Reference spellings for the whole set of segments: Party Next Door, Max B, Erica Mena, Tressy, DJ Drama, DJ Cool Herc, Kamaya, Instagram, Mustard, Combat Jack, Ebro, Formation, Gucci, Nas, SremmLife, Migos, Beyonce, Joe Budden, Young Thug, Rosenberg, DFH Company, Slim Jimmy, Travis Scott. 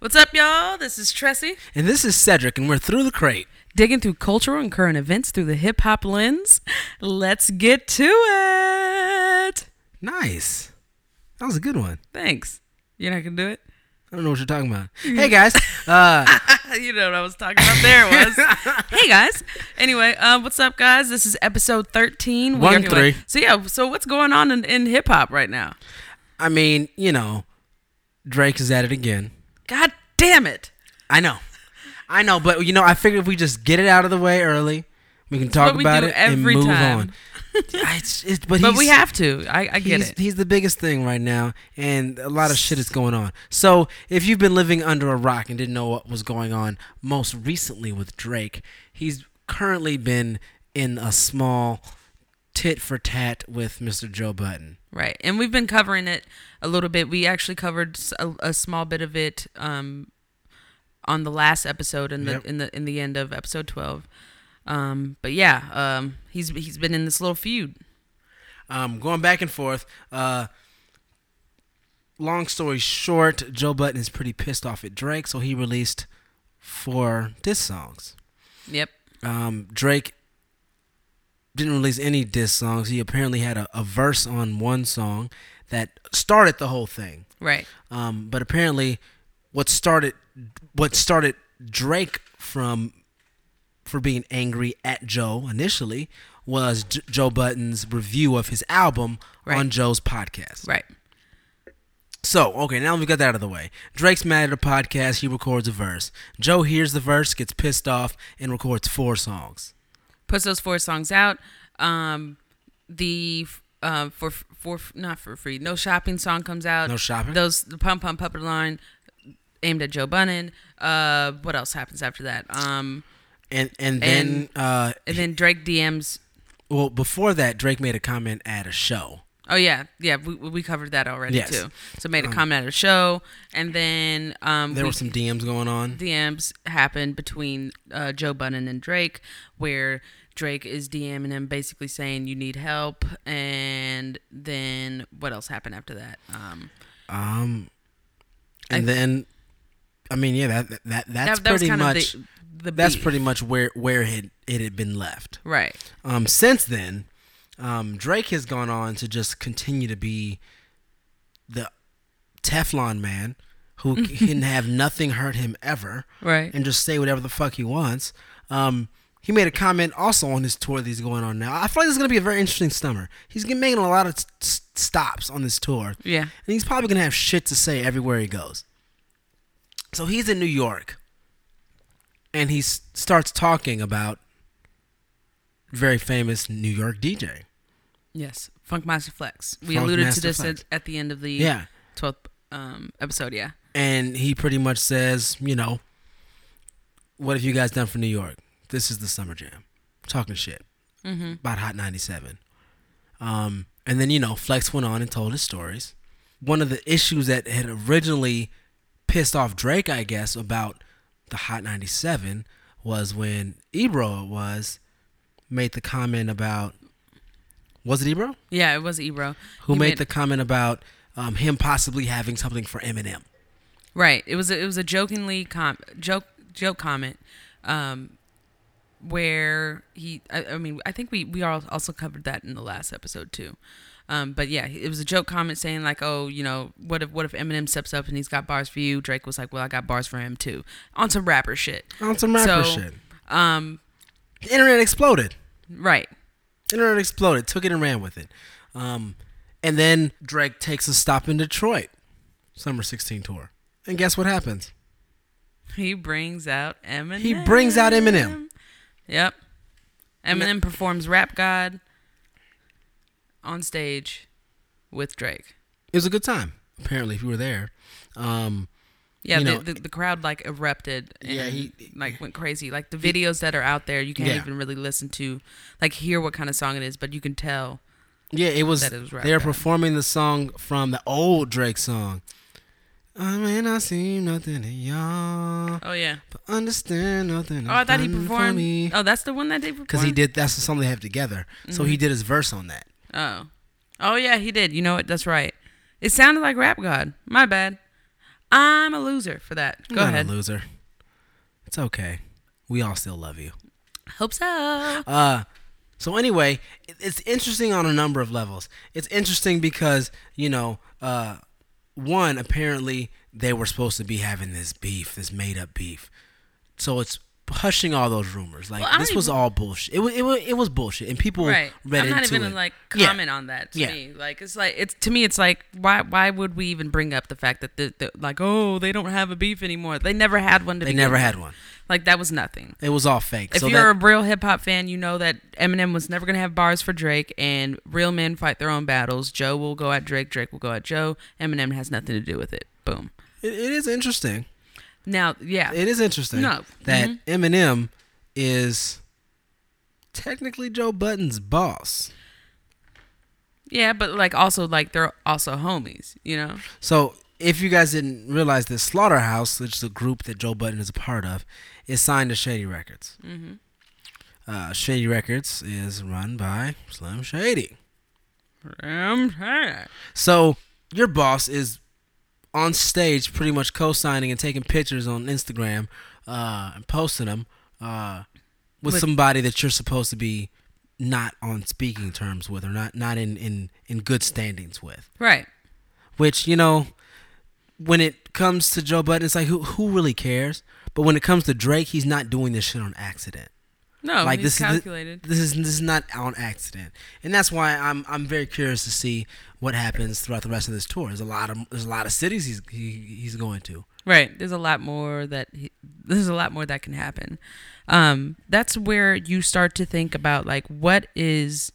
What's up, y'all? This is Tressy. And this is Cedric, and we're Through the Crate. Digging through cultural and current events through the hip-hop lens. Let's get to it. Nice. That was a good one. Thanks. You're not going to do it? I don't know what you're talking about. Hey, guys. You know what I was talking about. There it was. Hey, guys. Anyway, what's up, guys? This is episode 13. 1-3. So what's going on in hip-hop right now? I mean, you know, Drake is at it again. God damn it. I know. But, you know, I figured if we just get it out of the way early, we can talk about it and move on. But we have to. I get it. He's the biggest thing right now, and a lot of shit is going on. So if you've been living under a rock and didn't know what was going on most recently with Drake, he's currently been in a small tit for tat with Mr. Joe Budden. Right. And we've been covering it a little bit. We actually covered a small bit of it on the last episode in the end of episode 12. He's been in this little feud, going back and forth. Long story short, Joe Budden is pretty pissed off at Drake, so he released 4 diss songs. Yep. Drake didn't release any diss songs. He apparently had a verse on one song that started the whole thing. Right. But apparently, what started Drake for being angry at Joe initially was Joe Budden's review of his album on Joe's podcast. Right. So, okay, now we've got that out of the way. Drake's mad at a podcast. He records a verse. Joe hears the verse, gets pissed off, and records 4 songs. Puts those 4 songs out. For not for free. No Shopping song comes out. No Shopping. The Pump Pump Puppet line aimed at Joe Budden. What else happens after that? And then Drake DMs. Well, before that, Drake made a comment at a show. Oh yeah, we covered that already too. So made a comment at a show, and then there were some DMs going on. DMs happened between Joe Budden and Drake, where Drake is DMing him, basically saying you need help. And then what else happened after that? That's pretty much where it had been left. Right. Since then, Drake has gone on to just continue to be the Teflon man who can have nothing hurt him ever. Right. And just say whatever the fuck he wants. He made a comment also on his tour that he's going on now. I feel like this is going to be a very interesting summer. He's making a lot of stops on this tour. Yeah. And he's probably going to have shit to say everywhere he goes. So he's in New York. And he starts talking about very famous New York DJ. Yes, Funkmaster Flex. We alluded to this at the end of the 12th episode, yeah. And he pretty much says, you know, what have you guys done for New York? This is the summer jam. Talking shit about Hot 97. And then, you know, Flex went on and told his stories. One of the issues that had originally pissed off Drake, I guess, about the Hot 97 was when Ebro made the comment about, was it Ebro? Yeah, it was Ebro. Who made the comment about him possibly having something for Eminem? Right. It was a joke comment where he. I think we also covered that in the last episode too. But yeah, it was a joke comment saying like, oh, you know, what if Eminem steps up and he's got bars for you? Drake was like, well, I got bars for him too. On some rapper shit. The internet exploded. Right. Internet exploded, took it and ran with it. And then Drake takes a stop in Detroit, Summer 16 tour. And guess what happens? He brings out Eminem. Yep. Eminem performs Rap God on stage with Drake. It was a good time, apparently, if you were there. The crowd like erupted and went crazy. Like the videos that are out there, you can't even really listen to, like hear what kind of song it is, but you can tell. Yeah, it was Rap They're God. Performing the song from the old Drake song. I mean, I see nothing in y'all. Oh, yeah. But understand nothing. Oh, I thought he performed. Oh, that's the one that they performed? Because he did, that's the song they have together. Mm-hmm. So he did his verse on that. Oh yeah, he did. You know what? That's right. It sounded like Rap God. My bad. I'm a loser for that. Go ahead. Not a loser. It's okay. We all still love you. Hope so. So anyway, it's interesting on a number of levels. It's interesting because, you know, one, apparently they were supposed to be having this beef, this made-up beef. So it's hushing all those rumors. Like, well, this was all bullshit. It was bullshit, and people read into it. I'm not even gonna, like, comment on that. To me, like, it's like, it's to me, it's like, why would we even bring up the fact that the like, oh, they don't have a beef anymore. They never had one. They never had one. Like, that was nothing. It was all fake. If you're a real hip hop fan, you know that Eminem was never gonna have bars for Drake, and real men fight their own battles. Joe will go at Drake. Drake will go at Joe. Eminem has nothing to do with it. Boom. It is interesting. Now, yeah. It is interesting that Eminem is technically Joe Budden's boss. Yeah, but, like, also, like, they're also homies, you know? So, if you guys didn't realize this, Slaughterhouse, which is a group that Joe Budden is a part of, is signed to Shady Records. Mm-hmm. Shady Records is run by Slim Shady. So, your boss is on stage pretty much co-signing and taking pictures on Instagram and posting them with somebody that you're supposed to be not on speaking terms with, or not in good standings with. Right. Which, you know, when it comes to Joe Budden, it's like, who really cares? But when it comes to Drake, he's not doing this shit on accident. No, like, he's calculated. This is not on accident, and that's why I'm very curious to see what happens throughout the rest of this tour. There's a lot of cities he's going to. Right, there's a lot more that can happen. That's where you start to think about, like, what is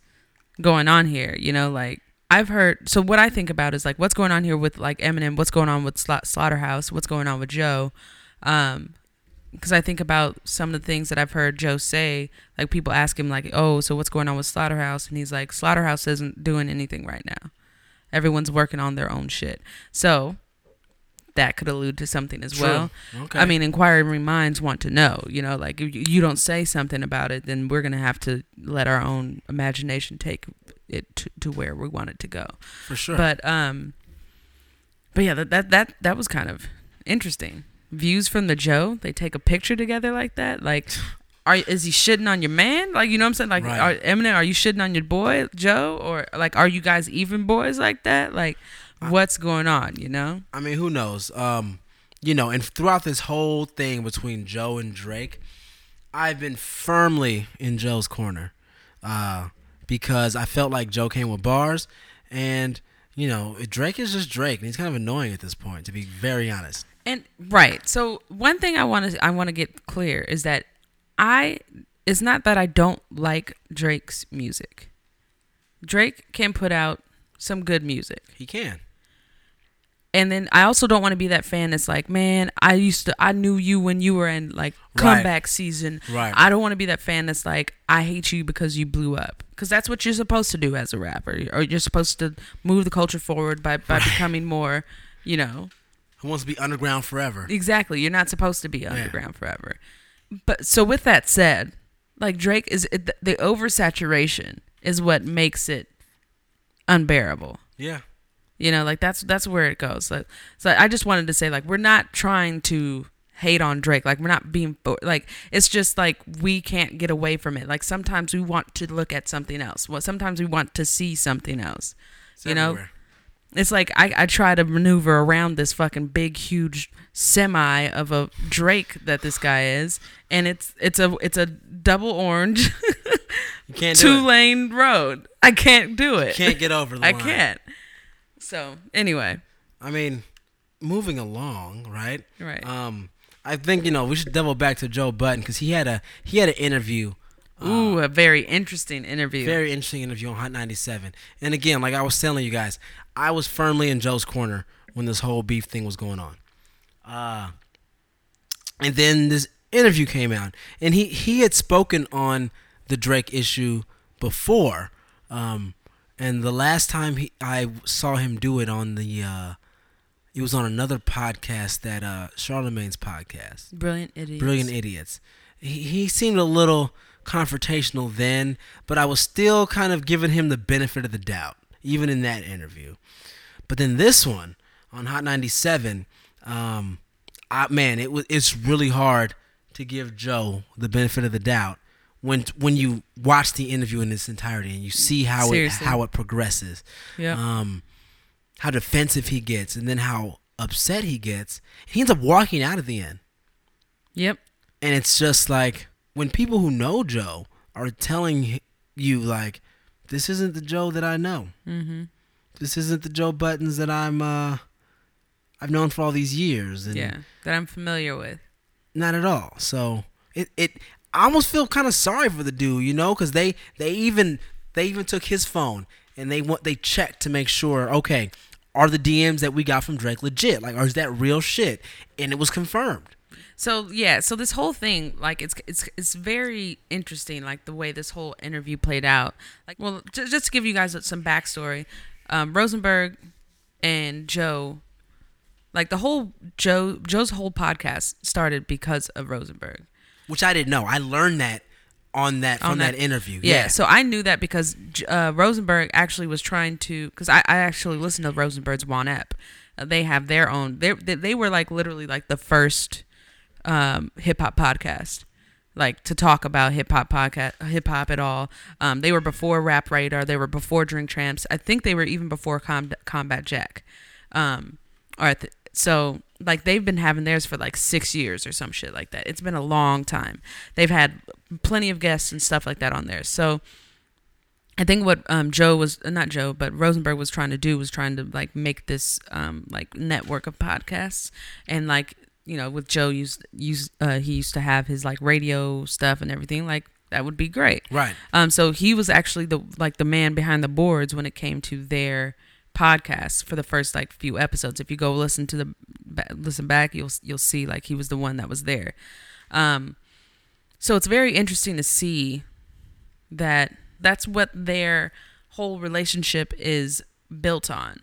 going on here. You know, like, I've heard. So what I think about is, like, what's going on here with, like, Eminem, what's going on with Slaughterhouse, what's going on with Joe. Because I think about some of the things that I've heard Joe say, like, people ask him, like, oh, so what's going on with Slaughterhouse? And he's like, Slaughterhouse isn't doing anything right now. Everyone's working on their own shit. So that could allude to something as well. Okay. I mean, inquiring minds want to know, you know, like, if you don't say something about it, then we're going to have to let our own imagination take it to where we want it to go. For sure. But yeah, that was kind of interesting. Views from the Joe, they take a picture together like that. Like, is he shitting on your man? Like, you know what I'm saying? Like, Eminem, are you shitting on your boy Joe? Or, like, are you guys even boys like that? Like, what's going on? You know? I mean, who knows? You know, and throughout this whole thing between Joe and Drake, I've been firmly in Joe's corner because I felt like Joe came with bars, and, you know, Drake is just Drake, and he's kind of annoying at this point, to be very honest. And right, so one thing I want to get clear is that it's not that I don't like Drake's music. Drake can put out some good music. He can. And then I also don't want to be that fan that's like, man, I knew you when you were in, like, comeback season. Right. I don't want to be that fan that's like, I hate you because you blew up. Because that's what you're supposed to do as a rapper, or you're supposed to move the culture forward by becoming more, you know. Who wants to be underground forever? Exactly. You're not supposed to be underground forever. But so with that said, like, Drake is the oversaturation is what makes it unbearable. Yeah. You know, like, that's where it goes. Like, so I just wanted to say, like, we're not trying to hate on Drake. Like, we're not being like, it's just like we can't get away from it. Like, sometimes we want to look at something else. Well, sometimes we want to see something else. It's everywhere. You know? It's like I try to maneuver around this fucking big, huge semi of a Drake that this guy is, and it's a double orange, two-lane road. I can't do it. You can't get over the line. I can't. So anyway, I mean, moving along, right? Right. I think, you know, we should double back to Joe Budden, because he had an interview. Ooh, a very interesting interview. Very interesting interview on Hot 97. And again, like I was telling you guys, I was firmly in Joe's corner when this whole beef thing was going on. And then this interview came out. And he had spoken on the Drake issue before. And the last time I saw him do it on it was on another podcast, that Charlemagne's podcast. Brilliant Idiots. He seemed a little confrontational then, but I was still kind of giving him the benefit of the doubt, even in that interview. But then this one on Hot 97, It's really hard to give Joe the benefit of the doubt when you watch the interview in its entirety and you see how it progresses, how defensive he gets, and then how upset he gets. He ends up walking out at the end. Yep. And it's just like, when people who know Joe are telling you, like, this isn't the Joe that I know. Mm-hmm. This isn't the Joe Buttons that I've known for all these years. And that I'm familiar with. Not at all. So I almost feel kind of sorry for the dude, you know, because they even took his phone and they checked to make sure, okay, are the DMs that we got from Drake legit? Like, or is that real shit? And it was confirmed. So yeah, so this whole thing, like, it's very interesting, like the way this whole interview played out. Like, well, just to give you guys some backstory, Rosenberg and Joe, like the whole Joe's whole podcast started because of Rosenberg, which I didn't know. I learned that from that interview. Yeah. So I knew that because Rosenberg actually was trying to, because I actually listened to Rosenberg's One App. They have their own. They were like literally like the first hip hop podcast, like to talk about hip hop at all. They were before Rap Radar. They were before Drink Champs. I think they were even before Combat Jack. All right. So like they've been having theirs for like 6 years or some shit like that. It's been a long time. They've had plenty of guests and stuff like that on there. So I think what Rosenberg was trying to do was trying to like make this like network of podcasts, and like, you know, with Joe he used to have his like radio stuff and everything, like that would be great. Right. So he was actually the man behind the boards when it came to their podcast for the first like few episodes. If you go listen back, you'll see like he was the one that was there. So it's very interesting to see that that's what their whole relationship is built on.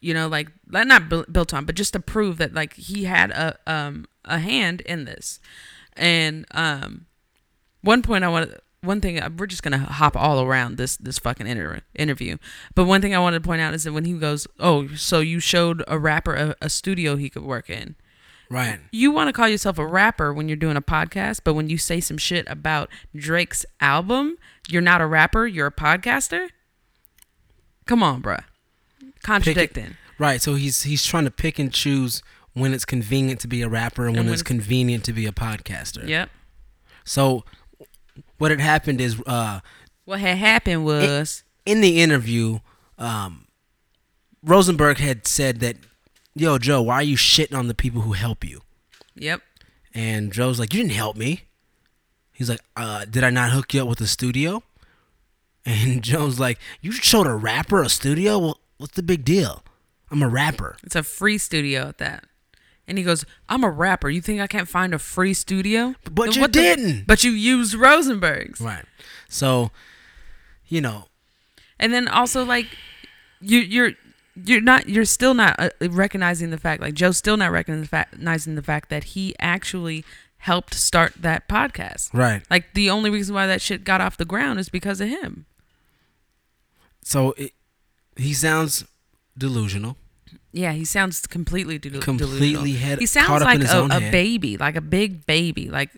You know, like not built on, but just to prove that like he had a hand in this. And one thing, we're just gonna hop all around this fucking interview. But one thing I wanted to point out is that when he goes, "Oh, so you showed a rapper a studio he could work in," right? You want to call yourself a rapper when you're doing a podcast, but when you say some shit about Drake's album, you're not a rapper. You're a podcaster. Come on, bruh. Contradicting. Right. So he's trying to pick and choose when it's convenient to be a rapper and when it's convenient to be a podcaster. Yep. So. What had happened was in the interview, Rosenberg had said that, "Yo, Joe, why are you shitting on the people who help you?" Yep. And Joe's like, "You didn't help me." He's like, "Did I not hook you up with a studio?" And Joe's like, "You showed a rapper a studio? Well, what's the big deal? I'm a rapper. It's a free studio at that." And he goes, "I'm a rapper. You think I can't find a free studio?" But you didn't. But you used Rosenberg's. Right. So, you know. And then also, like, you're still not recognizing the fact, like, Joe's still not recognizing the fact that he actually helped start that podcast. Right. Like, the only reason why that shit got off the ground is because of him. So he sounds delusional. Yeah, he sounds completely delusional. He sounds like a baby, like a big baby, like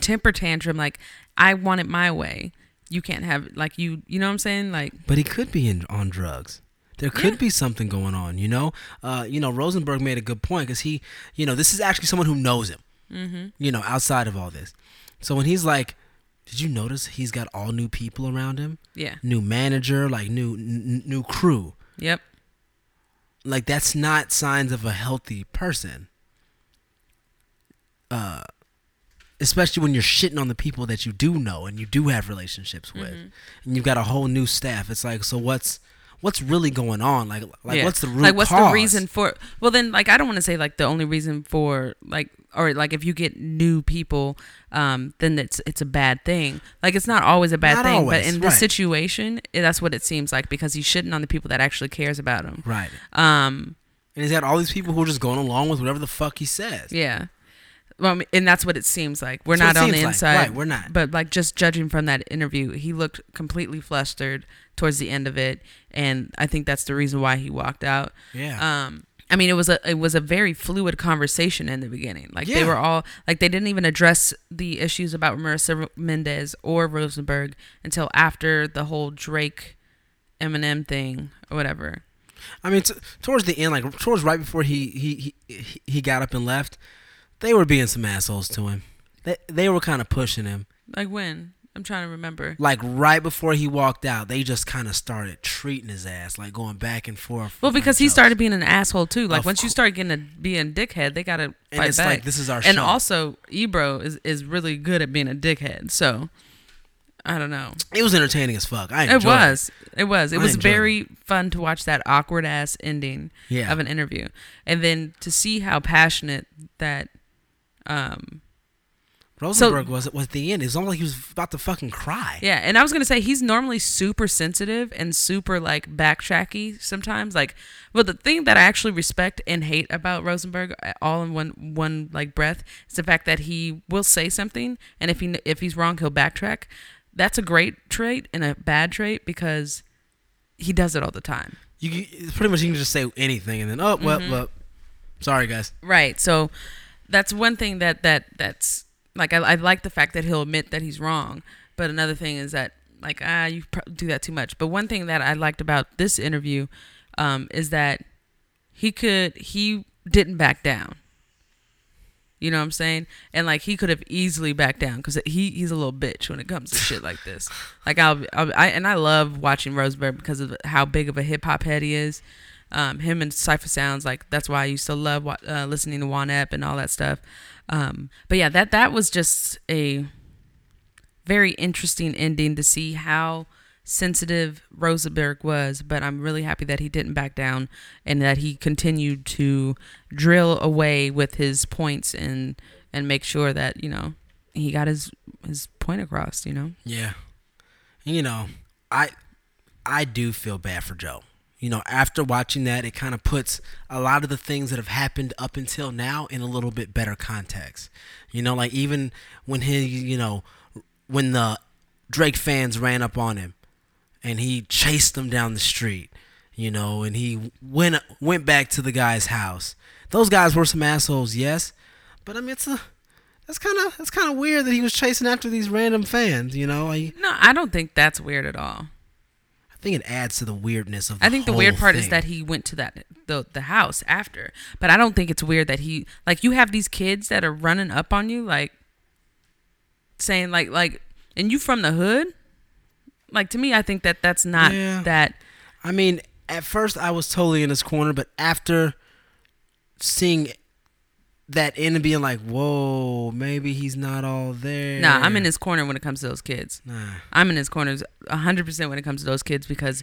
temper tantrum, like, "I want it my way. You can't have it." Like, you know what I'm saying? Like, but he could be on drugs. There could be something going on, you know? Rosenberg made a good point because he, you know, this is actually someone who knows him, mm-hmm. you know, outside of all this. So when he's like, "Did you notice he's got all new people around him?" Yeah. New manager, like new crew. Yep. Like, that's not signs of a healthy person. Especially when you're shitting on the people that you do know and you do have relationships with. Mm-hmm. And you've got a whole new staff. It's like, so what's really going on? Like what's the root cause? Like, what's the reason for... Well, then, like, I don't want to say, like, the only reason for, like... Or, like, if you get new people, then it's a bad thing. Like, it's not always a bad thing. But in this situation, that's what it seems like, because he's shitting on the people that actually cares about him. Right. And he's got all these people who are just going along with whatever the fuck he says. Yeah. Well, I mean, and that's what it seems like. We're not on the inside. Right, we're not. But, like, just judging from that interview, he looked completely flustered towards the end of it. And I think that's the reason why he walked out. Yeah. I mean, it was a very fluid conversation in the beginning. Like, yeah. They were all like, they didn't even address the issues about Marissa Mendez or Rosenberg until after the whole Drake Eminem thing or whatever. I mean, towards the end, like towards right before he got up and left, they were being some assholes to him. They were kind of pushing him. Like when? I'm trying to remember. Like right before he walked out, they just kind of started treating his ass, like going back and forth. Well, because he started being an asshole too. Like once you start getting a being dickhead, they gotta fight back. And it's like, this is our show. And also, Ebro is really good at being a dickhead. So I don't know. It was entertaining as fuck. I enjoyed it. It was. It was very fun to watch that awkward ass ending of an interview, and then to see how passionate that. Rosenberg was at the end. It was almost like he was about to fucking cry. Yeah, and I was going to say, he's normally super sensitive and super, like, backtracky sometimes. Like, well, the thing that I actually respect and hate about Rosenberg all in one like, breath is the fact that he will say something, and if he's wrong, he'll backtrack. That's a great trait and a bad trait because he does it all the time. You pretty much, you can just say anything, and then, oh, well, well, sorry, guys. Right, so that's one thing that's... Like, I like the fact that he'll admit that he's wrong. But another thing is that, like, you do that too much. But one thing that I liked about this interview is that he didn't back down. You know what I'm saying? And, like, he could have easily backed down because he's a little bitch when it comes to shit like this. Like, I love watching Rosenberg because of how big of a hip-hop head he is. Him and Cypher Sounds, like, that's why I used to love listening to WANEP and all that stuff. But yeah, that was just a very interesting ending to see how sensitive Rosenberg was, but I'm really happy that he didn't back down and that he continued to drill away with his points and make sure that, you know, he got his point across, you know? Yeah. You know, I do feel bad for Joe. You know, after watching that, it kind of puts a lot of the things that have happened up until now in a little bit better context. You know, like even when when the Drake fans ran up on him and he chased them down the street, you know, and he went back to the guy's house. Those guys were some assholes, yes, but I mean, that's kind of weird that he was chasing after these random fans, you know. No, I don't think that's weird at all. I think it adds to the weirdness of the whole thing. I think the weird part is that he went to the house after. But I don't think it's weird that he, like, you have these kids that are running up on you, like, saying, like, and you from the hood? Like, to me, I think that that's not that. I mean, at first I was totally in his corner, but after seeing that end and being like, whoa, maybe he's not all there. Nah, I'm in his corner when it comes to those kids. I'm in his corners 100% when it comes to those kids, because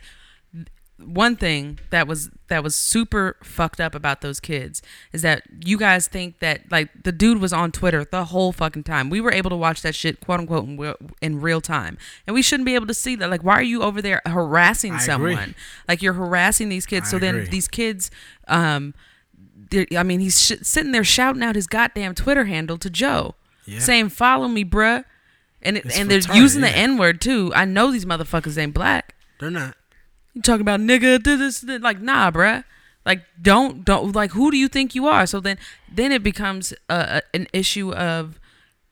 one thing that was super fucked up about those kids is that you guys think that, like, the dude was on Twitter the whole fucking time. We were able to watch that shit, quote unquote, in real time, and we shouldn't be able to see that. Like, why are you over there harassing someone? Agree. Like, you're harassing these kids. Then these kids, I mean, he's sitting there shouting out his goddamn Twitter handle to Joe, saying, "Follow me, bruh," and they're using the N-word too. I know these motherfuckers ain't black. They're not. You talking about nigga? Do this? Like, nah, bruh. Like, don't. Like, who do you think you are? So then it becomes an issue of,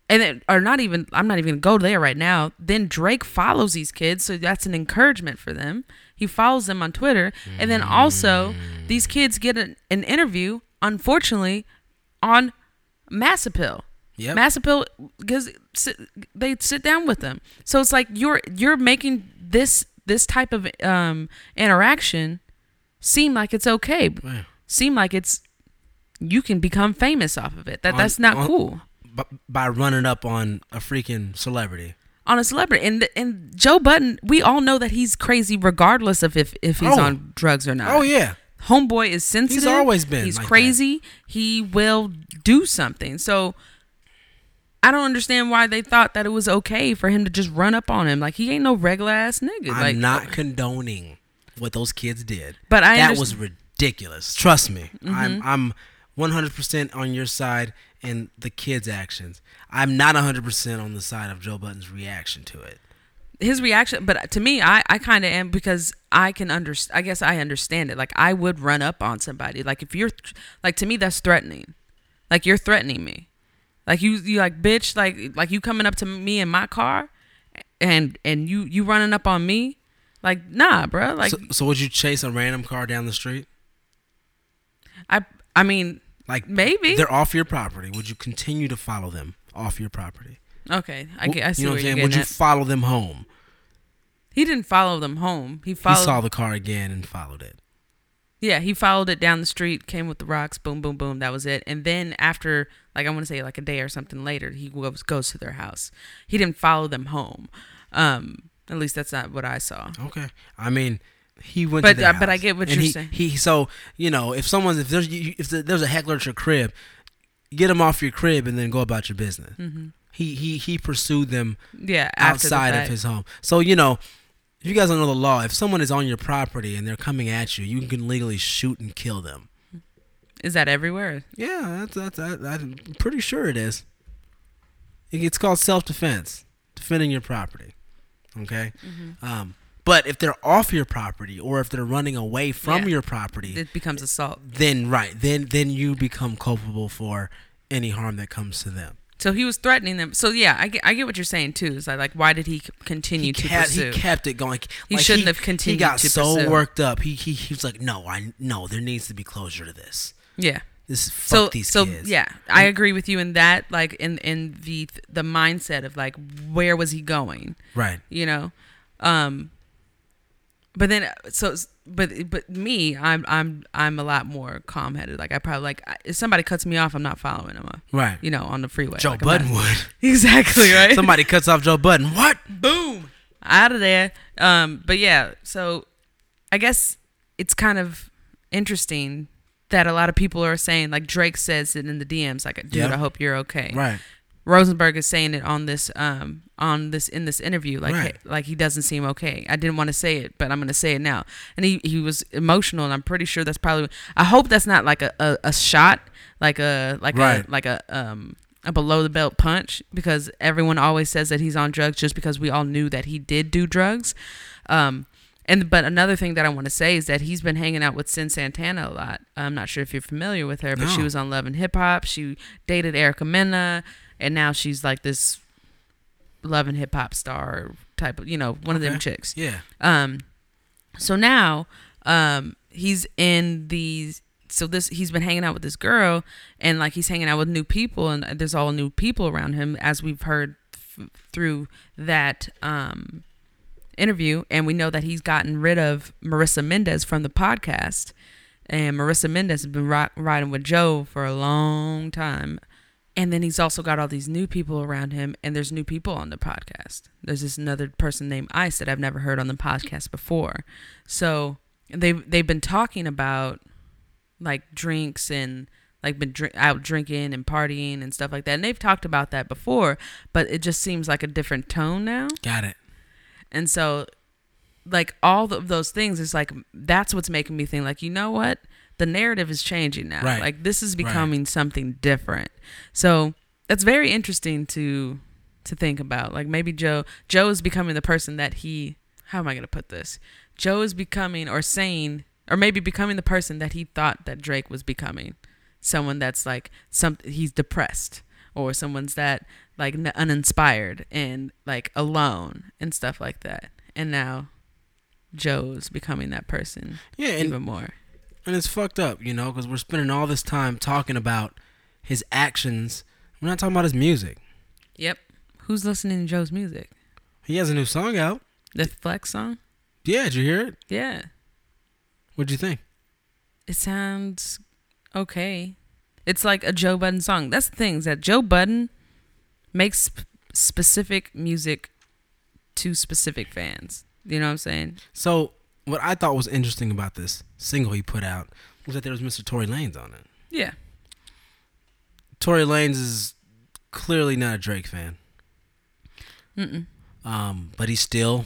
I'm not even go there right now. Then Drake follows these kids, so that's an encouragement for them. He follows them on Twitter, and then also these kids get an interview, unfortunately, on Mass Appeal. Yep. Mass Appeal, because they sit down with them. So it's like you're making this type of interaction seem like it's okay. Wow. Seem like it's, you can become famous off of it. That's not cool. By running up on a freaking celebrity. On a celebrity. And Joe Budden, we all know that he's crazy regardless of if he's on drugs or not. Oh, yeah. Homeboy is sensitive. He's always been. He's like crazy. That. He will do something. So I don't understand why they thought that it was okay for him to just run up on him. Like, he ain't no regular ass nigga. I'm not condoning what those kids did. But that was ridiculous. Trust me. Mm-hmm. I'm 100% on your side in the kids' actions. I'm not 100% on the side of Joe Budden's reaction to it. his reaction, but to me, I kind of am, because I can understand, I guess I understand it. Like, I would run up on somebody. Like, if you're, like, to me, that's threatening. Like, you're threatening me. Like, you like, bitch, like you coming up to me in my car and you running up on me. Like, nah, bro. Like, so would you chase a random car down the street? I mean, like, maybe they're off your property. Would you continue to follow them off your property? Okay, I see. You know what I'm saying? Would you follow them home? He didn't follow them home. He saw the car again and followed it. Yeah, he followed it down the street, came with the rocks, boom, boom, boom. That was it. And then after, like, I want to say like a day or something later, he goes to their house. He didn't follow them home. At least that's not what I saw. Okay, I mean, he went to their house. But I get what you're saying. So, you know, if there's a heckler at your crib, get them off your crib and then go about your business. Mm-hmm. He pursued them outside of his home. So, you know, if you guys don't know the law, if someone is on your property and they're coming at you, you can legally shoot and kill them. Is that everywhere? Yeah, I'm pretty sure it is. It's called self-defense, defending your property. Okay? Mm-hmm. But if they're off your property or if they're running away from your property, it becomes assault. Then, right. Then you become culpable for any harm that comes to them. So he was threatening them. So yeah, I get what you're saying too. It's like, why did he continue to pursue? He kept it going. He shouldn't have continued to pursue. He got so worked up. He was like, no, there needs to be closure to this. Yeah. These kids. Yeah, I agree with you in that, like in the mindset of like, where was he going? Right. You know? But then, but me, I'm a lot more calm headed. Like, I probably, like, if somebody cuts me off, I'm not following them up. Right. You know, on the freeway. Joe Budden would. Exactly, right? Somebody cuts off Joe Budden. What? Boom. Out of there. But yeah, so I guess it's kind of interesting that a lot of people are saying, like, Drake says it in the DMs, like, dude, I hope you're okay. Right. Rosenberg is saying it in this interview, like, right. Like, he doesn't seem okay. I didn't want to say it, but I'm gonna say it now. And he was emotional, and I'm pretty sure that's probably. I hope that's not like a shot, like a below the belt punch, because everyone always says that he's on drugs, just because we all knew that he did do drugs. But another thing that I want to say is that he's been hanging out with Sin Santana a lot. I'm not sure if you're familiar with her, but she was on Love and Hip Hop. She dated Erica Mena. And now she's like this Love and Hip Hop star type of, you know, one of them chicks. Yeah. So now he's in these. So he's been hanging out with this girl, and like he's hanging out with new people, and there's all new people around him, as we've heard through that interview. And we know that he's gotten rid of Marissa Mendez from the podcast, and Marissa Mendez has been riding with Joe for a long time. And then he's also got all these new people around him, and there's new people on the podcast. There's this another person named Ice that I've never heard on the podcast before. So they've been talking about like drinks and like been out drinking and partying and stuff like that. And they've talked about that before, but it just seems like a different tone now. Got it. And so like all of those things, it's like, that's what's making me think like, you know what? The narrative is changing now. Right. Like, this is becoming something different. So that's very interesting to think about. Like, maybe Joe is becoming the person that he, how am I going to put this? Joe is becoming or saying, or maybe becoming the person that he thought that Drake was becoming. Someone that's like, he's depressed, or someone's that like uninspired and like alone and stuff like that. And now Joe's becoming that person even more. And it's fucked up, you know, because we're spending all this time talking about his actions. We're not talking about his music. Yep. Who's listening to Joe's music? He has a new song out. The Flex song? Yeah, did you hear it? Yeah. What'd you think? It sounds okay. It's like a Joe Budden song. That's the thing, is that Joe Budden makes specific music to specific fans. You know what I'm saying? So what I thought was interesting about this single he put out was that there was Mr. Tory Lanez on it. Yeah. Tory Lanez is clearly not a Drake fan. Mm-mm. But he still,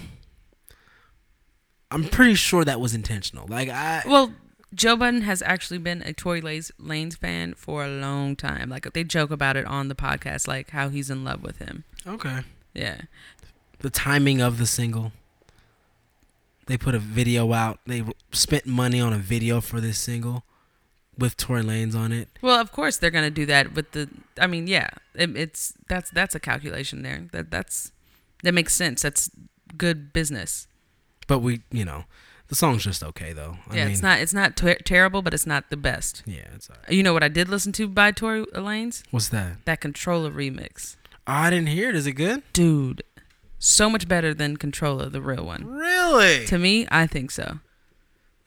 I'm pretty sure that was intentional. Like Joe Budden has actually been a Tory Lanez fan for a long time. Like, they joke about it on the podcast, like how he's in love with him. Okay. Yeah. the timing of the single. They put a video out. They spent money on a video for this single with Tory Lanez on it. Well, of course they're going to do that with the, I mean, yeah, that's a calculation there. That makes sense. That's good business. But we, the song's just okay though. I mean, it's not terrible, but it's not the best. Yeah, it's all right. You know what I did listen to by Tory Lanez? What's that? That Controller remix. I didn't hear it. Is it good? Dude, so much better than Controller, the real one. Really? To me, I think so.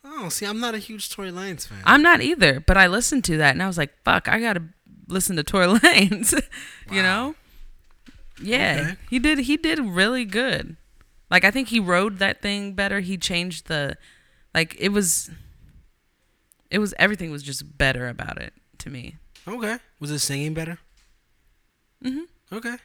Oh, see, I'm not a huge Tory Lanez fan. I'm not either, but I listened to that and I was like, fuck, I gotta listen to Tory Lanez. Wow. You know? Yeah. Okay. He did really good. Like, I think he rode that thing better. He changed the, like, it was everything was just better about it to me. Okay. Was it singing better? Mm-hmm. Okay.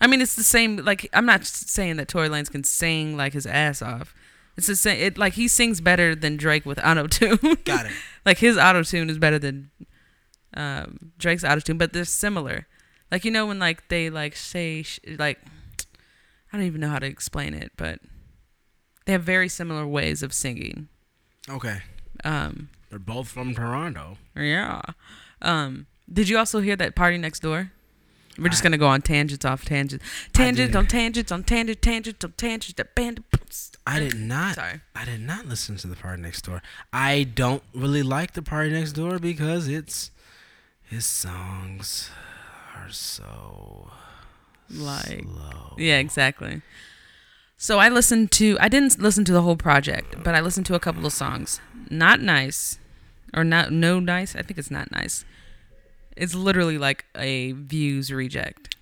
I mean, it's the same, like, I'm not saying that Tory Lanez can sing, like, his ass off. It's the same, like, he sings better than Drake with auto-tune. Got it. Like, his auto-tune is better than Drake's auto-tune, but they're similar. Like, you know when, like, they, like, say, like... I don't even know how to explain it, but they have very similar ways of singing. Okay. They're both from Toronto. Yeah. Did you also hear that Party Next Door? We're just going to go on tangents off tangents. Tangents on tangents on tangent, tangents on tangents. The band. I did not. Sorry. I did not listen to the Party Next Door. I don't really like the Party Next Door because his songs are so... like slow. Yeah, exactly. So I didn't listen to the whole project, but I listened to a couple of songs. Not Nice, or not nice. I think it's Not Nice. It's literally like a Views reject.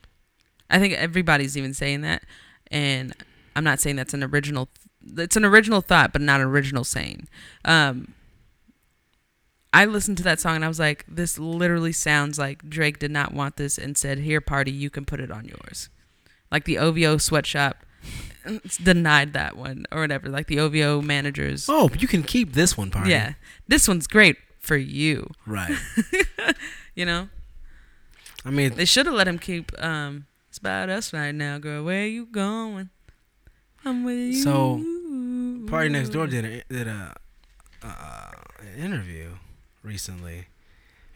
I think everybody's even saying that, and I'm not saying that's an original. It's an original thought, but not an original saying. I listened to that song and I was like, this literally sounds like Drake did not want this and said, here, Party, you can put it on yours. Like the OVO sweatshop denied that one or whatever. Like the OVO managers. Oh, you can keep this one, Party. Yeah. This one's great for you. Right. You know? I mean. They should have let him keep It's About Us Right Now, Girl. Where you going? I'm with you. So Party Next Door did an interview recently,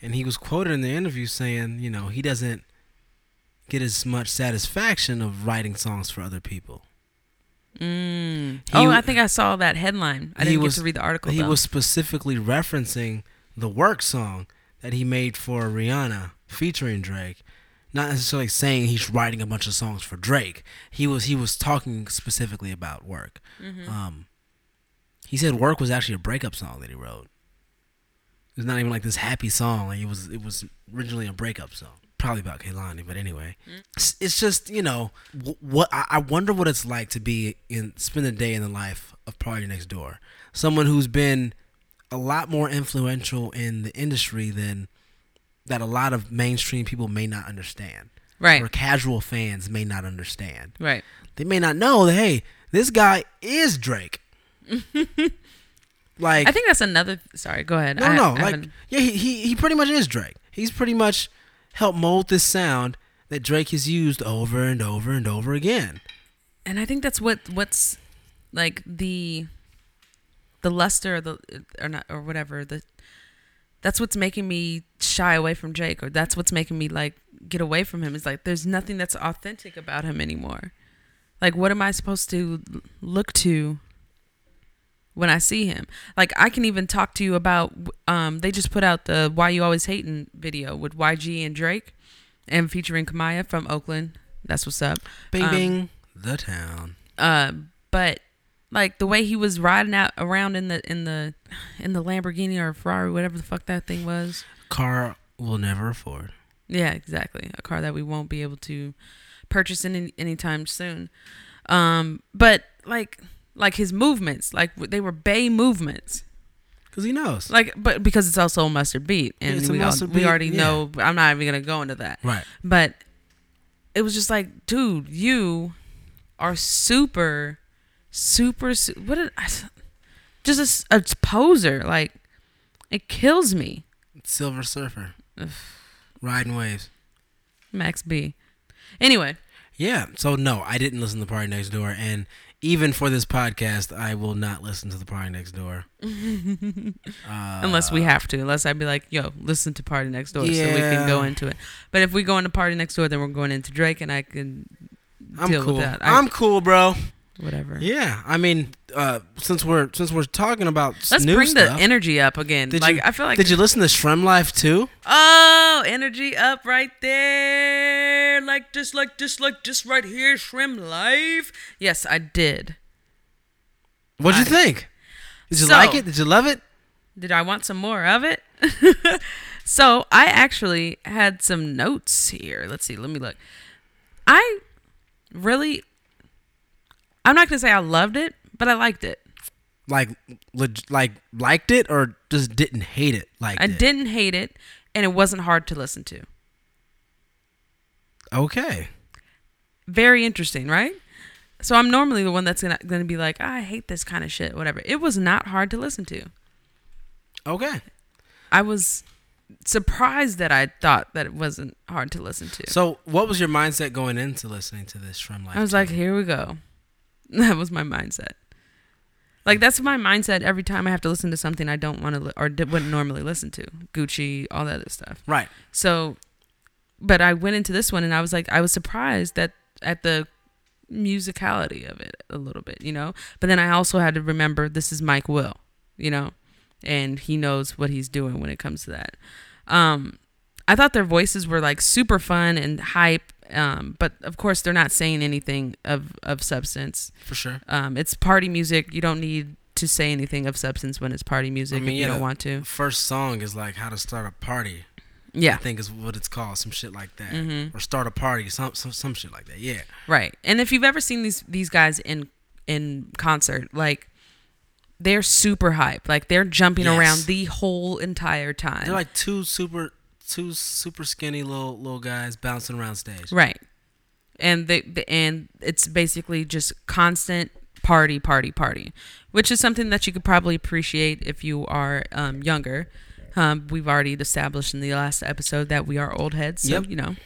and he was quoted in the interview saying, he doesn't get as much satisfaction of writing songs for other people. I think I saw that headline. I didn't get to read the article. He was specifically referencing the Work song that he made for Rihanna featuring Drake, not necessarily saying he's writing a bunch of songs for Drake. He was talking specifically about Work. Mm-hmm. He said Work was actually a breakup song that he wrote. It's not even like this happy song. Like it was originally a breakup song, probably about Kehlani. But anyway, It's just what I wonder what it's like to be spend a day in the life of Party Next Door, someone who's been a lot more influential in the industry than that a lot of mainstream people may not understand, right? Or casual fans may not understand, right? They may not know that hey, this guy is Drake. Like I think that's another. Sorry, go ahead. He pretty much is Drake. He's pretty much helped mold this sound that Drake has used over and over and over again. And I think that's what's like the luster that's what's making me shy away from Drake, or that's what's making me like get away from him. Is like there's nothing that's authentic about him anymore. Like what am I supposed to look to? When I see him, like I can even talk to you about, they just put out the Why You Always Hatin' video with YG and Drake and featuring Kamaya from Oakland. That's what's up. Bing bing, the town. But like the way he was riding out around in the Lamborghini or Ferrari, whatever the fuck that thing was. A car we'll never afford. Yeah, exactly. A car that we won't be able to purchase anytime soon. But like his movements, like they were Bay movements, because he knows. Like, but because it's also a Mustard beat, and we already know. I'm not even gonna go into that. Right. But it was just like, dude, you are super. Just a poser. Like, it kills me. Silver Surfer, ugh. Riding waves. Max B. Anyway. Yeah, so no, I didn't listen to Party Next Door, and even for this podcast, I will not listen to the Party Next Door. Unless we have to. Unless I'd be like, yo, listen to Party Next Door so we can go into it. But if we go into Party Next Door, then we're going into Drake, and I can deal with that. I'm cool, bro. Whatever. Yeah, I mean, since we're talking about let's bring the energy up again. Did you listen to SremmLife too? Oh, energy up right there, like this right here, SremmLife. Yes, I did. What'd you think? Did you like it? Did you love it? Did I want some more of it? So I actually had some notes here. Let's see. Let me look. I'm not going to say I loved it, but I liked it. Like liked it or just didn't hate it? Didn't hate it, and it wasn't hard to listen to. Okay. Very interesting, right? So I'm normally the one that's going to be like, I hate this kind of shit, whatever. It was not hard to listen to. Okay. I was surprised that I thought that it wasn't hard to listen to. So what was your mindset going into listening to this from like? I was like, here we go. That was my mindset. Like, that's my mindset every time I have to listen to something I don't want to wouldn't normally listen to. Gucci, all that other stuff. Right. So, but I went into this one and I was like, I was surprised at the musicality of it a little bit, you know? But then I also had to remember this is Mike Will, you know? And he knows what he's doing when it comes to that. I thought their voices were like super fun and hype. But of course they're not saying anything of substance. For sure. It's party music. You don't need to say anything of substance when it's party music. I mean, if you don't want to. First song is like how to start a party. Yeah. I think is what it's called. Some shit like that. Mm-hmm. Or start a party. Some shit like that. Yeah. Right. And if you've ever seen these guys in concert, like they're super hype. Like they're jumping around the whole entire time. They're like two super skinny little guys bouncing around stage. Right. And and it's basically just constant party, which is something that you could probably appreciate if you are younger. We've already established in the last episode that we are old heads, so you know.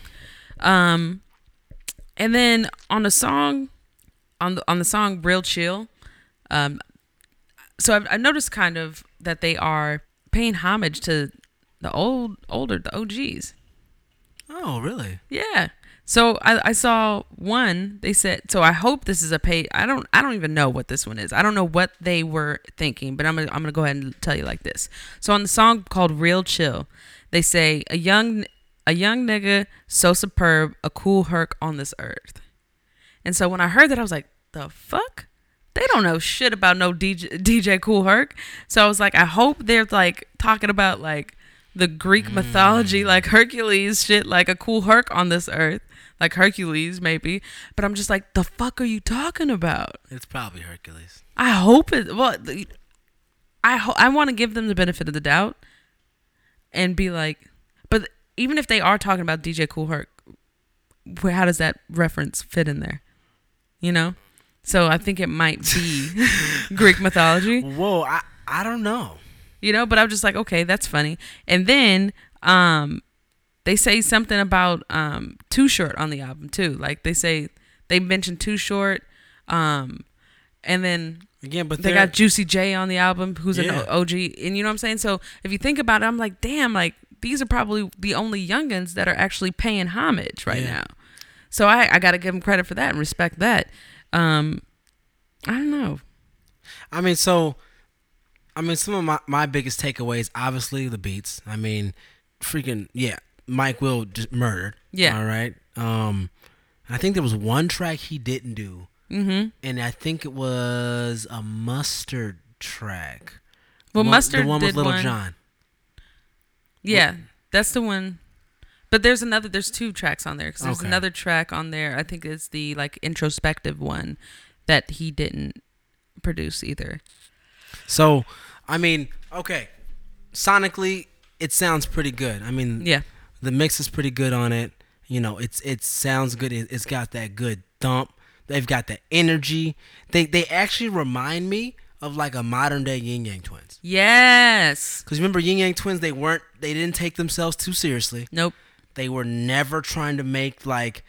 And then on the song Real Chill, so I've noticed kind of that they are paying homage to the OGs. Oh, really? Yeah. So I saw one. They said, so I hope this is a pay. I don't even know what this one is. I don't know what they were thinking, but I'm gonna go ahead and tell you like this. So on the song called "Real Chill," they say a young nigga so superb, a cool herc on this earth. And so when I heard that, I was like, the fuck? They don't know shit about no DJ Cool Herc. So I was like, I hope they're like talking about like the Greek mythology, like Hercules shit, like a cool Herc on this earth, like Hercules maybe. But I'm just like, the fuck are you talking about? It's probably Hercules. I hope it. Well, I want to give them the benefit of the doubt and be like, but even if they are talking about DJ Cool Herc, how does that reference fit in there? You know? So I think it might be Greek mythology. Whoa, I don't know. You know, but I'm just like, okay, that's funny. And then they say something about Too Short on the album too. Like they mentioned Too Short, and then again, but they got Juicy J on the album, who's an OG, and you know what I'm saying. So if you think about it, I'm like, damn, like these are probably the only youngins that are actually paying homage right now. So I gotta give them credit for that and respect that. I don't know. I mean, so. I mean, some of my biggest takeaways, obviously, the beats. I mean, Mike Will just murdered. Yeah. All right. I think there was one track he didn't do. Mm-hmm. And I think it was a Mustard track. Well, Mustard did one. The one with Little John. Yeah, that's the one. But there's two tracks on there. Because there's another track on there. I think it's the like introspective one that he didn't produce either. So, I mean, okay, sonically, it sounds pretty good. I mean, the mix is pretty good on it. You know, it sounds good. It's got that good thump. They've got the energy. They actually remind me of like a modern day Yin Yang Twins. Yes. Because remember, Yin Yang Twins, they didn't take themselves too seriously. Nope. They were never trying to make like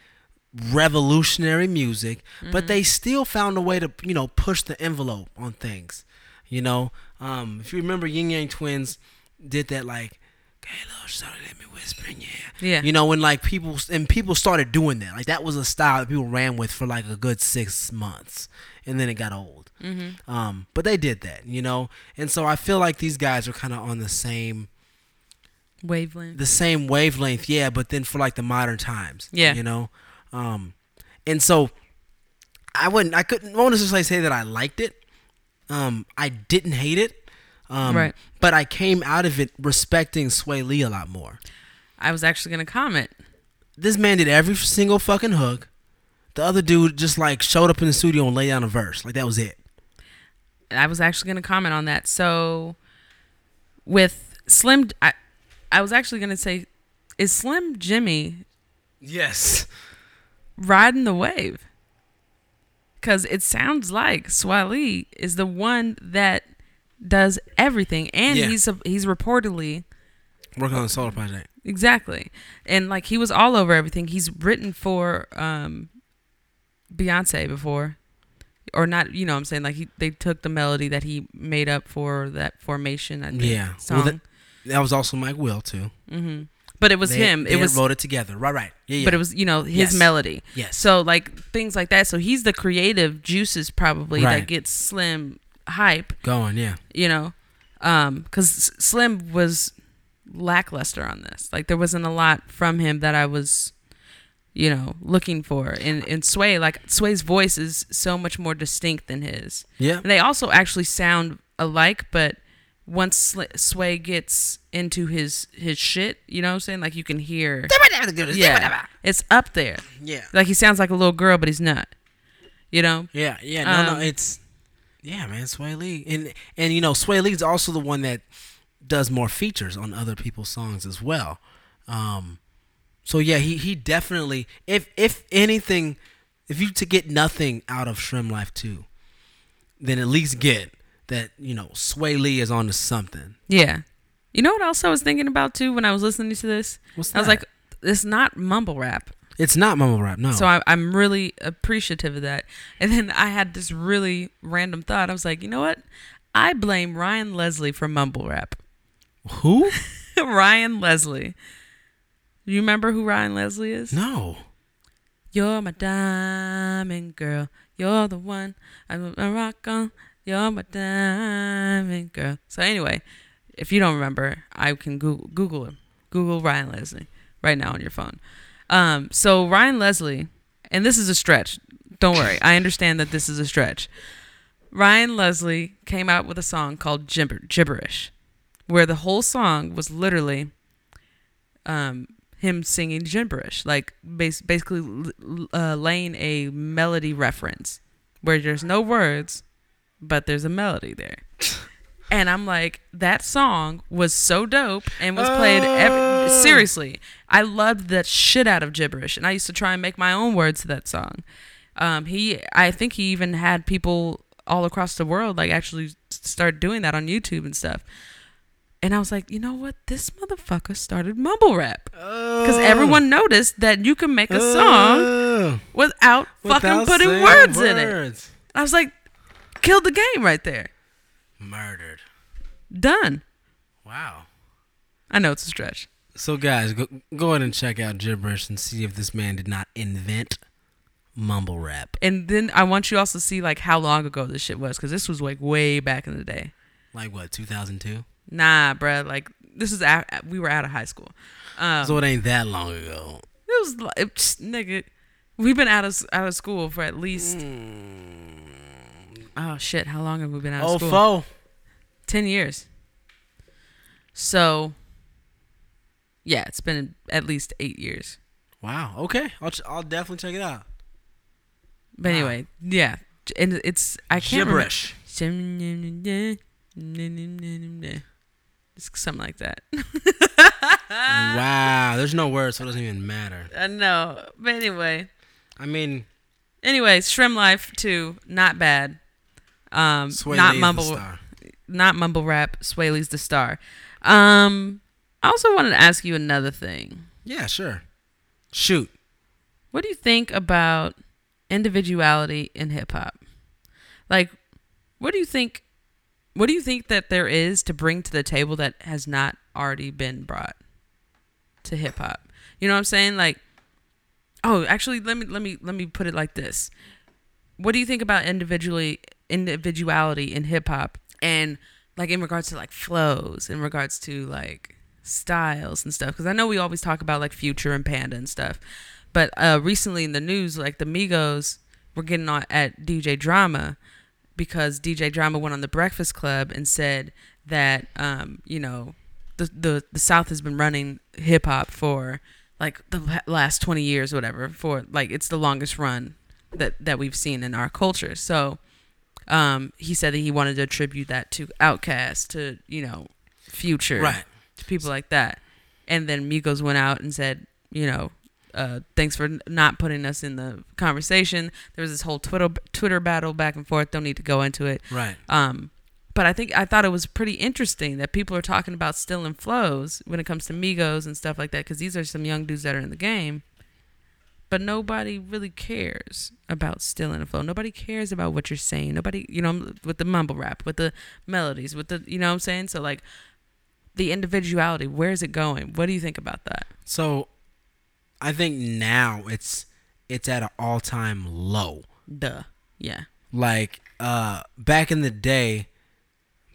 revolutionary music, but they still found a way to, you know, push the envelope on things. You know, if you remember, Yin Yang Twins did that, like, hey, little shorty, let me whisper in your ear. Yeah. You know, when like people started doing that, like that was a style that people ran with for like a good 6 months, and then it got old. Mm-hmm. But they did that, you know, and so I feel like these guys are kind of on the same wavelength. Yeah, but then for like the modern times. Yeah. You know, and so I won't necessarily say that I liked it. I didn't hate it. Right. But I came out of it respecting Swae Lee a lot more. I was actually going to comment. This man did every single fucking hook. The other dude just like showed up in the studio and laid down a verse. Like that was it. I was actually going to comment on that. So with Slim, I was actually going to say, is Slim Jimmy? Yes. Riding the wave. Because it sounds like Swae Lee is the one that does everything, and he's reportedly working on a solo project. Exactly. And like he was all over everything. He's written for Beyonce before, or not, you know what I'm saying, like they took the melody that he made up for that Formation, I think, song. Well, that was also Mike Will too. Mm-hmm. But it was him. They wrote it together. Right. Yeah. But it was, you know, his melody. Yes. So like things like that. So he's the creative juices probably that gets Slim hype going, you know, because Slim was lackluster on this. Like there wasn't a lot from him that I was, you know, looking for. And Swae, like Swae's voice is so much more distinct than his. Yeah. And they also actually sound alike, but once Swae gets into his shit, you know what I'm saying? Like you can hear, it's up there. Yeah. Like he sounds like a little girl, but he's not, you know? Yeah. No, it's. Yeah, man, Swae Lee. And you know, Swae Lee's also the one that does more features on other people's songs as well. So yeah, he definitely, if anything, if you to get nothing out of SremmLife 2, then at least get that, you know, Swae Lee is onto something. Yeah. You know what else I was thinking about too when I was listening to this? What's that? I was like, it's not mumble rap. It's not mumble rap, no. So I'm really appreciative of that. And then I had this really random thought. I was like, you know what? I blame Ryan Leslie for mumble rap. Who? Ryan Leslie. You remember who Ryan Leslie is? No. You're my diamond girl. You're the one I'm gonna rock on. You're my diamond girl. So anyway, if you don't remember, I can Google him. Google Ryan Leslie right now on your phone. So Ryan Leslie, and this is a stretch, don't worry, I understand that this is a stretch. Ryan Leslie came out with a song called Gibberish, where the whole song was literally him singing gibberish, like basically laying a melody reference where there's no words, but there's a melody there. And I'm like, that song was so dope and was played seriously. I loved that shit out of Gibberish, and I used to try and make my own words to that song. I think he even had people all across the world like actually start doing that on YouTube and stuff. And I was like, you know what? This motherfucker started mumble rap because everyone noticed that you can make a song without putting words in it. I was like, killed the game right there. Murdered. Done. Wow. I know it's a stretch. So guys, go ahead and check out Gibberish and see if this man did not invent mumble rap. And then I want you also to see like how long ago this shit was, because this was like way back in the day. Like what, 2002? Nah, bruh. Like this is we were out of high school. So it ain't that long ago. It was like, nigga, we've been out of school for at least. Oh, shit. How long have we been out of school? 10 years. So, yeah, it's been at least 8 years. Wow. Okay. I'll definitely check it out. But anyway, yeah. And it's... I can't Gibberish. Remember. Something like that. Wow. There's no words, so it doesn't even matter. I know. But anyway. I mean... Anyway, SremmLife 2, not bad. Not mumble rap. Swae Lee's the star. I also wanted to ask you another thing. Yeah, sure. Shoot. What do you think about individuality in hip hop? Like, what do you think that there is to bring to the table that has not already been brought to hip hop? You know what I'm saying? Like, oh, actually, let me put it like this. What do you think about individuality in hip hop, and like in regards to like flows, in regards to like styles and stuff? Because I know we always talk about like Future and Panda and stuff, but recently in the news, like the Migos were getting on at DJ Drama because DJ Drama went on The Breakfast Club and said that you know, the South has been running hip hop for like the last 20 years or whatever, for like it's the longest run that we've seen in our culture. So he said that he wanted to attribute that to Outkast, to, you know, Future, right, to people like that. And then Migos went out and said, you know, thanks for not putting us in the conversation. There was this whole Twitter battle back and forth. Don't need to go into it. Right. But I thought it was pretty interesting that people are talking about stealing flows when it comes to Migos and stuff like that, because these are some young dudes that are in the game. But nobody really cares about stealing a flow. Nobody cares about what you're saying. Nobody, you know, with the mumble rap, with the melodies, with the, you know what I'm saying? So, like, the individuality, where is it going? What do you think about that? So, I think now it's at an all-time low. Duh. Yeah. Like, back in the day,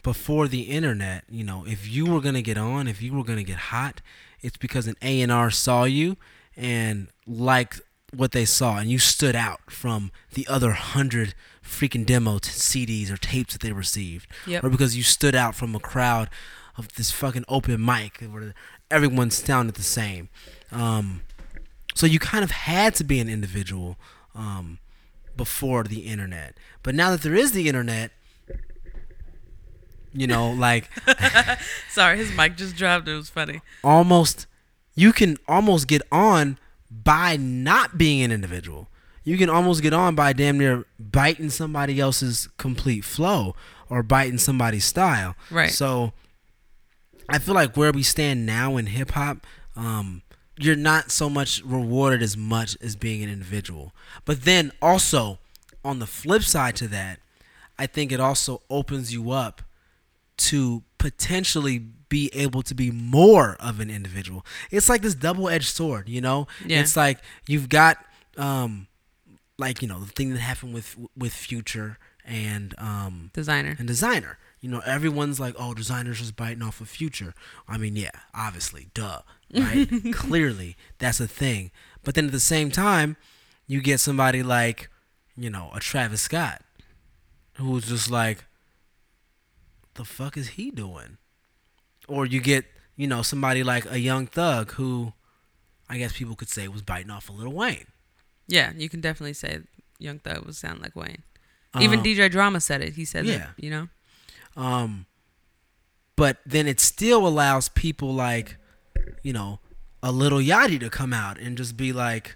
before the internet, you know, if you were going to get on, if you were going to get hot, it's because an A&R saw you and liked what they saw, and you stood out from the other 100 freaking demo CDs or tapes that they received. Yep. Or because you stood out from a crowd of this fucking open mic where everyone sounded the same. So you kind of had to be an individual before the internet. But now that there is the internet, you know, like... Sorry, his mic just dropped. It was funny. You can almost get on by not being an individual. You can almost get on by damn near biting somebody else's complete flow or biting somebody's style. Right. So I feel like where we stand now in hip hop, you're not so much rewarded as much as being an individual. But then also on the flip side to that, I think it also opens you up to potentially be able to be more of an individual. It's like this double-edged sword, you know? Yeah. It's like you've got like, you know, the thing that happened with Future and Desiigner. You know, everyone's like, oh, Designer's just biting off of Future. I mean, yeah, obviously, duh, right? Clearly, that's a thing. But then at the same time, you get somebody like, you know, a Travis Scott, who's just like, the fuck is he doing? Or you get, you know, somebody like a Young Thug, who I guess people could say was biting off a Lil Wayne. Yeah, you can definitely say Young Thug would sound like Wayne. Even DJ Drama said it. He said that, you know? But then it still allows people like, you know, a Lil Yachty to come out and just be like...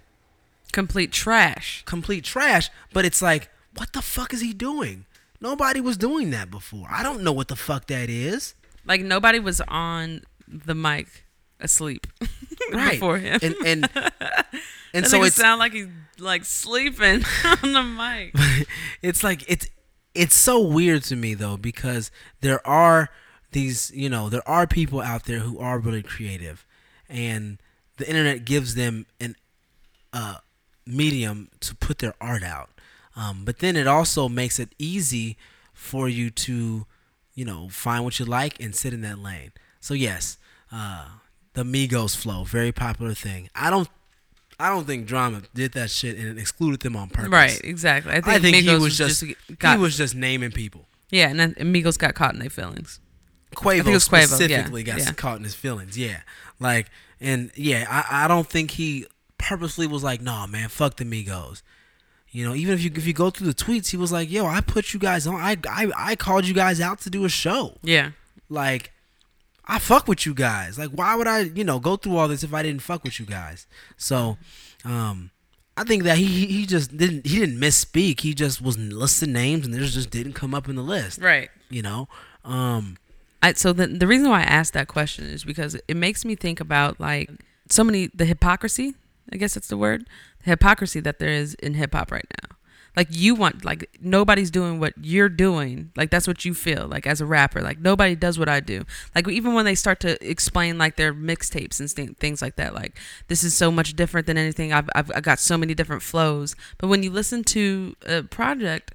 Complete trash. But it's like, what the fuck is he doing? Nobody was doing that before. I don't know what the fuck that is. Like, nobody was on the mic asleep before him. And so it sound like he's like sleeping on the mic. It's like it's so weird to me though, because there are these, you know, there are people out there who are really creative, and the internet gives them an medium to put their art out. But then it also makes it easy for you to, you know, find what you like and sit in that lane. So yes, the Migos flow, very popular thing. I don't think Drama did that shit and excluded them on purpose. Right, exactly. I think Migos he was just naming people. Yeah, and then Migos got caught in their feelings. Quavo specifically got caught in his feelings. Yeah, like, and yeah, I don't think he purposely was like, nah, man, fuck the Migos. You know, even if you go through the tweets, he was like, yo, I put you guys on. I called you guys out to do a show. Yeah. Like, I fuck with you guys. Like, why would I, you know, go through all this if I didn't fuck with you guys? So, I think that he didn't misspeak. He just was listing names and theirs just didn't come up in the list. Right. You know? So the reason why I asked that question is because it makes me think about, like, the hypocrisy I guess that's the word, the hypocrisy that there is in hip hop right now. Like, you want, like, nobody's doing what you're doing. Like, that's what you feel, like, as a rapper. Like, nobody does what I do. Like, even when they start to explain, like, their mixtapes and things like that. Like, this is so much different than anything. I've got so many different flows. But when you listen to a project,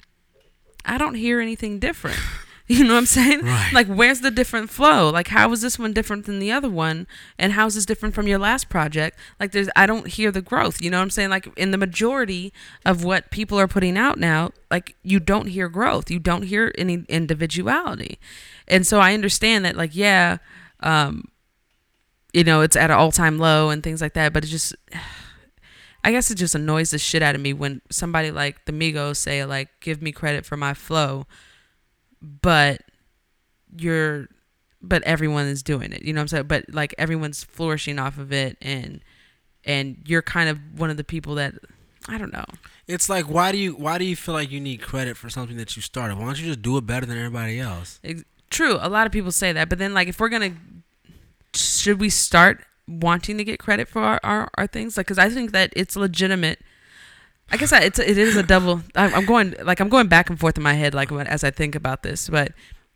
I don't hear anything different. You know what I'm saying? Right. Like, where's the different flow? Like, how is this one different than the other one? And how is this different from your last project? Like, I don't hear the growth. You know what I'm saying? Like, in the majority of what people are putting out now, like, you don't hear growth. You don't hear any individuality. And so I understand that, like, yeah, you know, it's at an all-time low and things like that. But it just, I guess it just annoys the shit out of me when somebody like the Migos say, like, give me credit for my flow. But everyone is doing it, you know what I'm saying? But like everyone's flourishing off of it, and you're kind of one of the people that, I don't know. It's like, why do you feel like you need credit for something that you started? Why don't you just do it better than everybody else? True, a lot of people say that, but then like if we're gonna, should we start wanting to get credit for our things? Like, because I think that it's legitimate. I guess it is a double. I'm going back and forth in my head, like as I think about this, but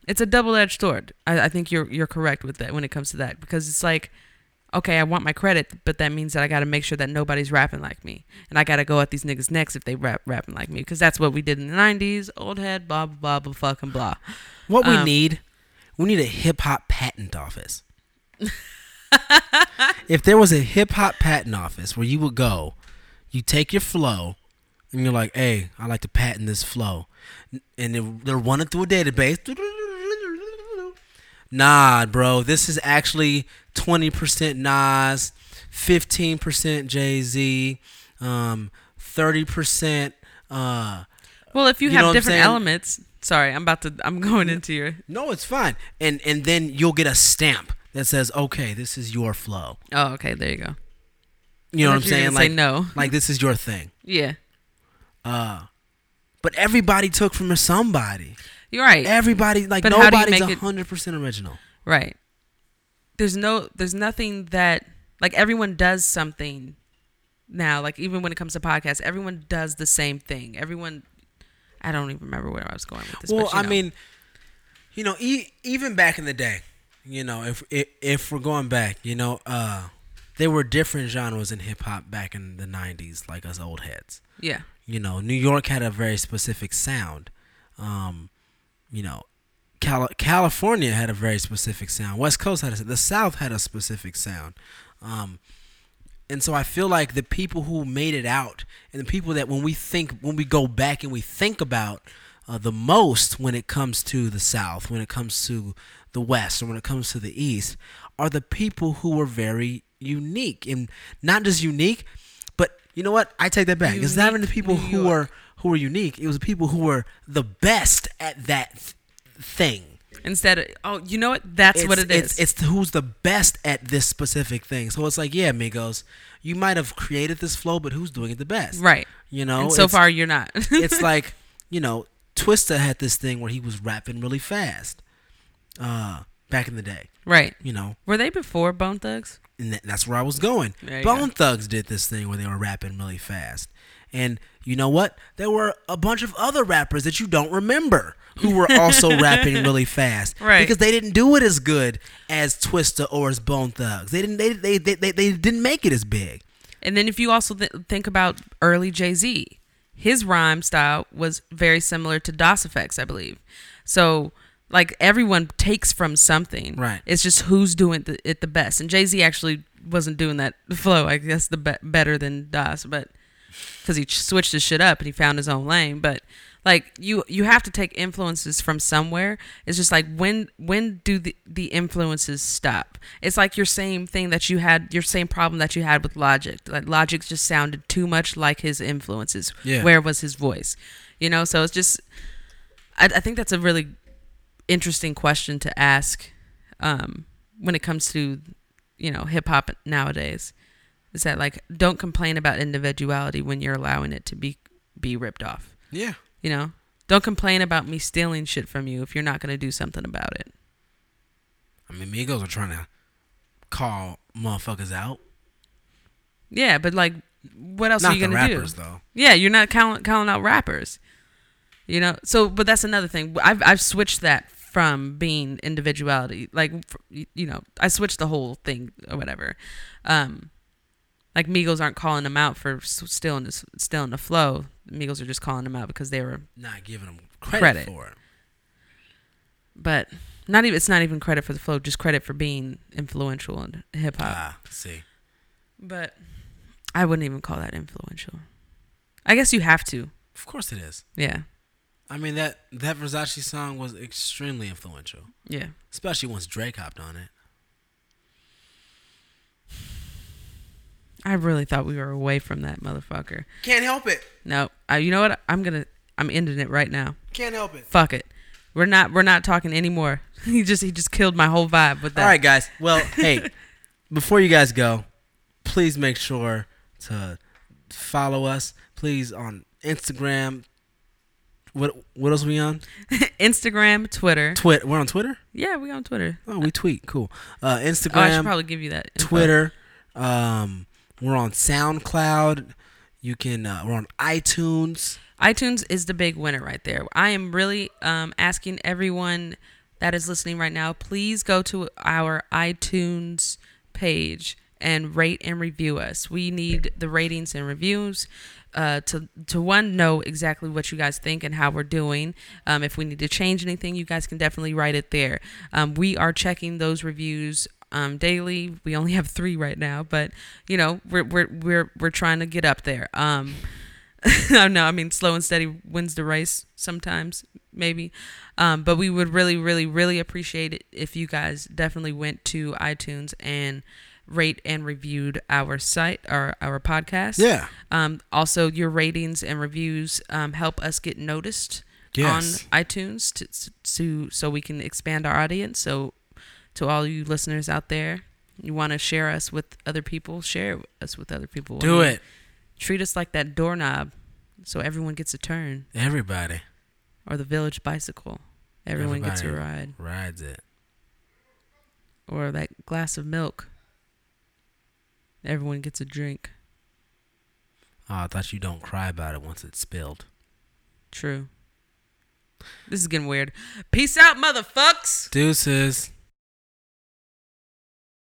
it's a double-edged sword. I think you're correct with that when it comes to that, because it's like, okay, I want my credit, but that means that I got to make sure that nobody's rapping like me, and I got to go at these niggas' necks if they rapping like me, because that's what we did in the '90s. Old head, blah blah blah, fucking blah. What we need a hip hop patent office. If there was a hip hop patent office where you would go. You take your flow, and you're like, hey, I like to patent this flow. And they're running through a database. Nah, bro, this is actually 20% Nas, 15% Jay Z, 30%. Well, if you have different elements. Sorry, I'm going into your. No, it's fine. And then you'll get a stamp that says, okay, this is your flow. Oh, okay, there you go. You know what I'm saying? Like, no. Like, this is your thing. Yeah. But everybody took from somebody. You're right. Everybody, like, nobody's 100% original. Right. There's nothing that, like, everyone does something now. Like, even when it comes to podcasts, everyone does the same thing. Everyone, I don't even remember where I was going with this. Well, I mean, you know, even back in the day, you know, if we're going back, you know, there were different genres in hip-hop back in the 90s, like us old heads. Yeah. You know, New York had a very specific sound. You know, California had a very specific sound. West Coast had the South had a specific sound. And so I feel like the people who made it out and the people that when we go back and we think about the most when it comes to the South, when it comes to the West, and when it comes to the East, are the people who were very unique, and not just unique, but you know what? I take that back. It's not even the people who were unique. It was the people who were the best at that thing. Instead of, oh, you know what? That's what it is. It's who's the best at this specific thing. So it's like, yeah, Migos, you might have created this flow, but who's doing it the best? Right. You know. And so far, you're not. It's like, you know, Twista had this thing where he was rapping really fast, back in the day. Right. You know. Were they before Bone Thugs? And that's where I was going. Bone Thugs did this thing where they were rapping really fast. And you know what? There were a bunch of other rappers that you don't remember who were also rapping really fast. Right. Because they didn't do it as good as Twista or as Bone Thugs. They didn't make it as big. And then if you also think about early Jay Z, his rhyme style was very similar to Dos Effects, I believe. So like everyone takes from something. Right. It's just who's doing it the best. And Jay Z actually wasn't doing that flow, I guess, better than Das, but because he switched his shit up and he found his own lane. But like you have to take influences from somewhere. It's just like when do the influences stop? It's like your same thing that you had, your same problem that you had with Logic. Like Logic just sounded too much like his influences. Yeah. Where was his voice? You know. So it's just, I think that's a really interesting question to ask when it comes to, you know, hip hop nowadays, is that like, don't complain about individuality when you're allowing it to be ripped off. Yeah. You know, don't complain about me stealing shit from you if you're not going to do something about it. I mean, Migos are trying to call motherfuckers out. Yeah, but like what else are you gonna do? Not rappers, though. Yeah, you're not calling out rappers. You know, so but that's another thing. I've switched that from being individuality, like, you know, I switched the whole thing or whatever. Like Migos aren't calling them out for still in the flow. Migos are just calling them out because they were not giving them credit for it. But it's not even credit for the flow, just credit for being influential in hip hop. Ah, see. But I wouldn't even call that influential. I guess you have to. Of course it is. Yeah. I mean, that Versace song was extremely influential. Yeah. Especially once Drake hopped on it. I really thought we were away from that motherfucker. Can't help it. No. You know what? I'm ending it right now. Can't help it. Fuck it. We're not talking anymore. He just killed my whole vibe with that. All right, guys. Well, hey, before you guys go, please make sure to follow us, please, on Instagram. What else are we on? Instagram, Twitter. We're on Twitter? Yeah, we're on Twitter. Oh, we tweet. Cool. Instagram. Oh, I should probably give you that info. Twitter. We're on SoundCloud. We're on iTunes. iTunes is the big winner right there. I am really asking everyone that is listening right now, please go to our iTunes page and rate and review us. We need the ratings and reviews to one, know exactly what you guys think and how we're doing. If we need to change anything, you guys can definitely write it there. We are checking those reviews daily. We only have 3 right now, but you know, we're trying to get up there. No, I mean, slow and steady wins the race sometimes, maybe. But we would really, really, really appreciate it if you guys definitely went to iTunes and rate and reviewed our site or our podcast. Yeah. Also, your ratings and reviews help us get noticed. Yes. On iTunes so we can expand our audience. So to all you listeners out there, you want to share us with other people, share us with other people. Do it. Treat us like that doorknob so everyone gets a turn. Everybody. Or the village bicycle. Everybody gets a ride. Rides it. Or that glass of milk. Everyone gets a drink. Oh, I thought you don't cry about it once it's spilled. True. This is getting weird. Peace out, motherfucks. Deuces.